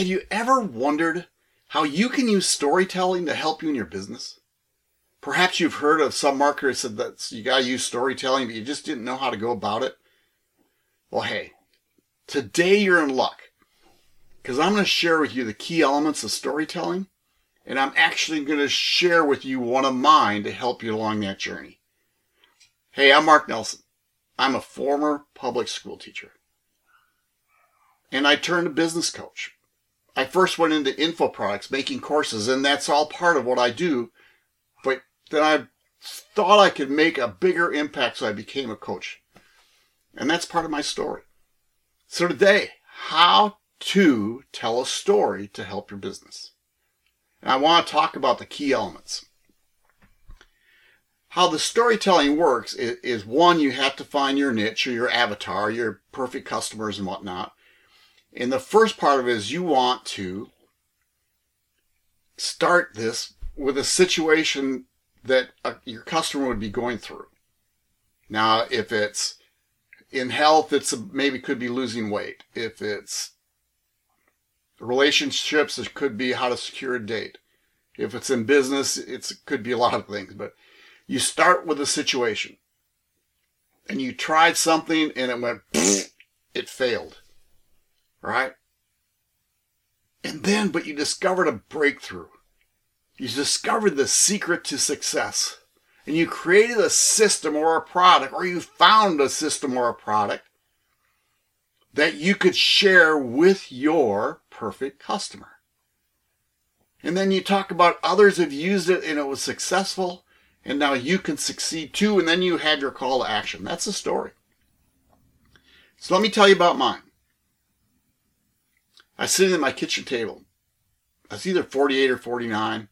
Have you ever wondered how you can use storytelling to help you in your business? Perhaps you've heard of some marketer who said that you got to use storytelling, but you just didn't know how to go about it. Well, hey, today you're in luck because I'm going to share with you the key elements of storytelling, and I'm actually going to share with you one of mine to help you along that journey. Hey, I'm Mark Nelson. I'm a former public school teacher, and I turned a business coach. I first went into info products, making courses, and that's all part of what I do. But then I thought I could make a bigger impact, so I became a coach. And that's part of my story. So today, how to tell a story to help your business. And I want to talk about the key elements. How the storytelling works is one, you have to find your niche or your avatar, your perfect customers and whatnot. And the first part of it is you want to start this with a situation that your customer would be going through. Now, if it's in health, it's maybe could be losing weight. If it's relationships, it could be how to secure a date. If it's in business, it could be a lot of things. But you start with a situation. And you tried something and it went, it failed. Right? And then, but you discovered a breakthrough. You discovered the secret to success. And you created a system or a product, or you found a system or a product that you could share with your perfect customer. And then you talk about others have used it and it was successful, and now you can succeed too, and then you had your call to action. That's the story. So let me tell you about mine. I was sitting at my kitchen table. I was either 48 or 49.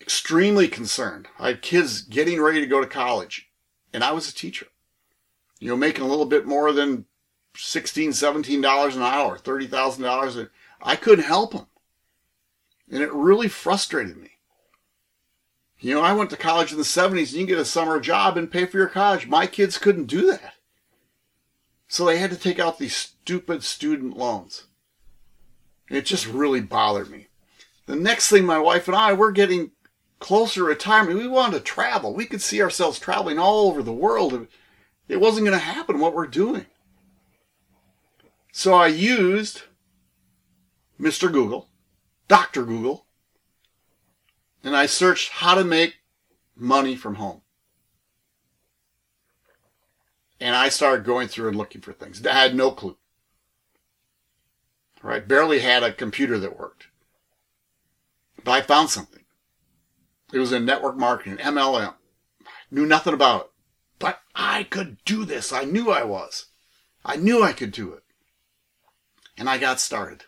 Extremely concerned. I had kids getting ready to go to college. And I was a teacher. You know, making a little bit more than $16, $17 an hour, $30,000. I couldn't help them. And it really frustrated me. You know, I went to college in the 70s, and you can get a summer job and pay for your college. My kids couldn't do that. So they had to take out these stupid student loans. It just really bothered me. The next thing, my wife and I were getting closer to retirement. We wanted to travel. We could see ourselves traveling all over the world. It wasn't going to happen what we're doing. So I used Mr. Google, Dr. Google, and I searched how to make money from home. And I started going through and looking for things. I had no clue. Right? Barely had a computer that worked. But I found something. It was in network marketing, MLM. I knew nothing about it. But I could do this. I knew I was. I knew I could do it. And I got started.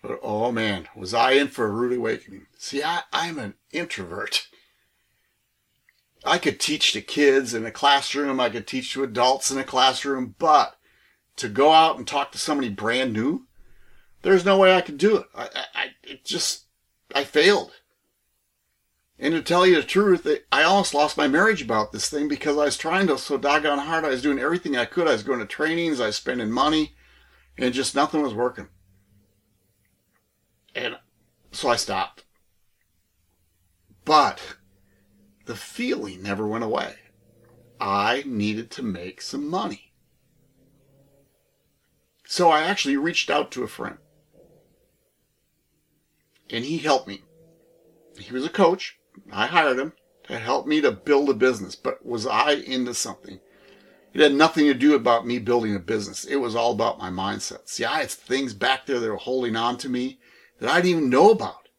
But oh man, was I in for a rude awakening. See, I'm an introvert. I could teach to kids in a classroom, I could teach to adults in a classroom, but to go out and talk to somebody brand new, there's no way I could do it. I failed. And to tell you the truth, I almost lost my marriage about this thing because I was trying to so doggone hard. I was doing everything I could. I was going to trainings, I was spending money, and just nothing was working. And so I stopped. But the feeling never went away. I needed to make some money. So I actually reached out to a friend. And he helped me. He was a coach. I hired him to help me to build a business. But was I into something? It had nothing to do about me building a business. It was all about my mindset. See, I had things back there that were holding on to me that I didn't even know about.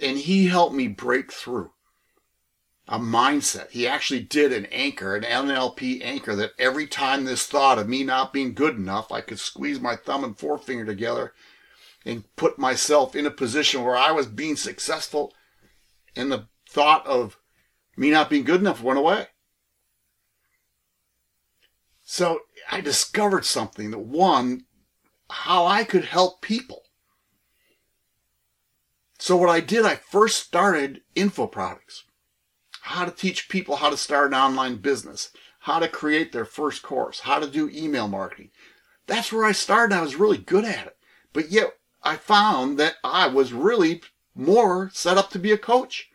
And he helped me break through. A mindset. He actually did an anchor, an NLP anchor, that every time this thought of me not being good enough, I could squeeze my thumb and forefinger together and put myself in a position where I was being successful, and the thought of me not being good enough went away. So I discovered something that, one, how I could help people. So what I did, I first started info products. How to teach people how to start an online business, how to create their first course, how to do email marketing. That's where I started. I was really good at it. But yet I found that I was really more set up to be a coach.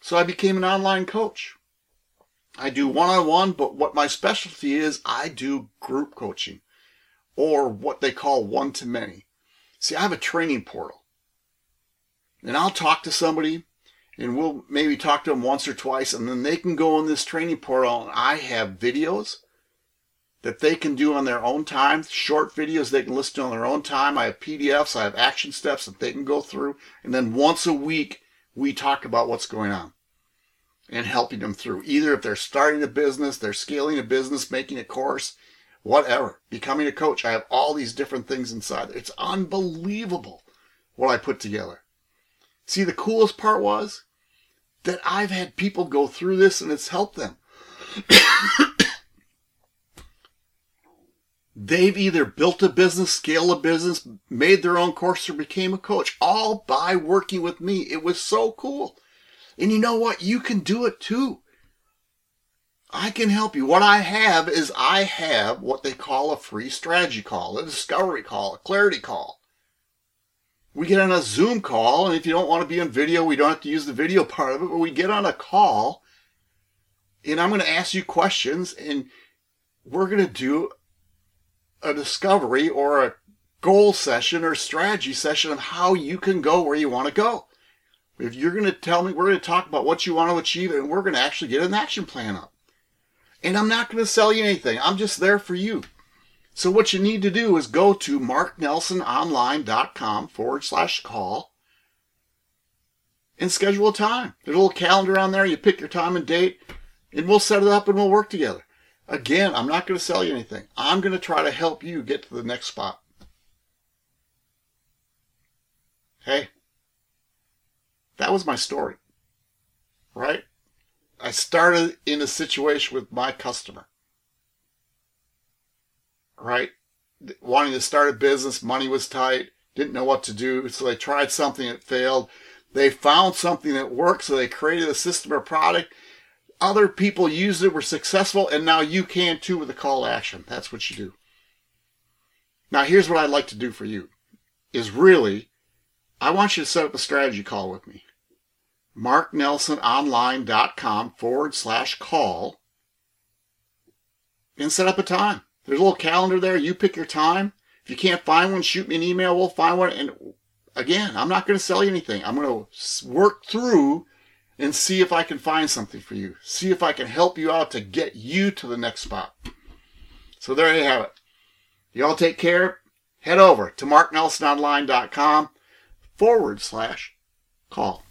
So I became an online coach. I do one-on-one, but what my specialty is, I do group coaching, or what they call one-to-many. See, I have a training portal, and I'll talk to somebody, and we'll maybe talk to them once or twice, and then they can go in this training portal, and I have videos that they can do on their own time, short videos they can listen to on their own time. I have PDFs, I have action steps that they can go through, and then once a week, we talk about what's going on and helping them through. Either if they're starting a business, they're scaling a business, making a course, whatever, becoming a coach. I have all these different things inside. It's unbelievable what I put together. See, the coolest part was that I've had people go through this and it's helped them. They've either built a business, scaled a business, made their own course, or became a coach, all by working with me. It was so cool. And you know what? You can do it too. I can help you. What I have is I have what they call a free strategy call, a discovery call, a clarity call. We get on a Zoom call, and if you don't want to be on video, we don't have to use the video part of it, but we get on a call, and I'm going to ask you questions, and we're going to do a discovery or a goal session or strategy session on how you can go where you want to go. If you're going to tell me, we're going to talk about what you want to achieve, and we're going to actually get an action plan up. And I'm not going to sell you anything. I'm just there for you. So what you need to do is go to marknelsononline.com/call and schedule a time. There's a little calendar on there. You pick your time and date, and we'll set it up and we'll work together. Again, I'm not going to sell you anything. I'm going to try to help you get to the next spot. Hey. That was my story, right? I started in a situation with my customer, right? Wanting to start a business, money was tight, didn't know what to do, so they tried something that failed. They found something that worked, so they created a system or product. Other people used it, were successful, and now you can too with a call to action. That's what you do. Now, here's what I'd like to do for you is really, I want you to set up a strategy call with me. marknelsononline.com/call and set up a time. There's a little calendar there. You pick your time. If you can't find one, shoot me an email. We'll find one. And again, I'm not going to sell you anything. I'm going to work through and see if I can find something for you. See if I can help you out to get you to the next spot. So there you have it. You all take care. Head over to marknelsononline.com/call.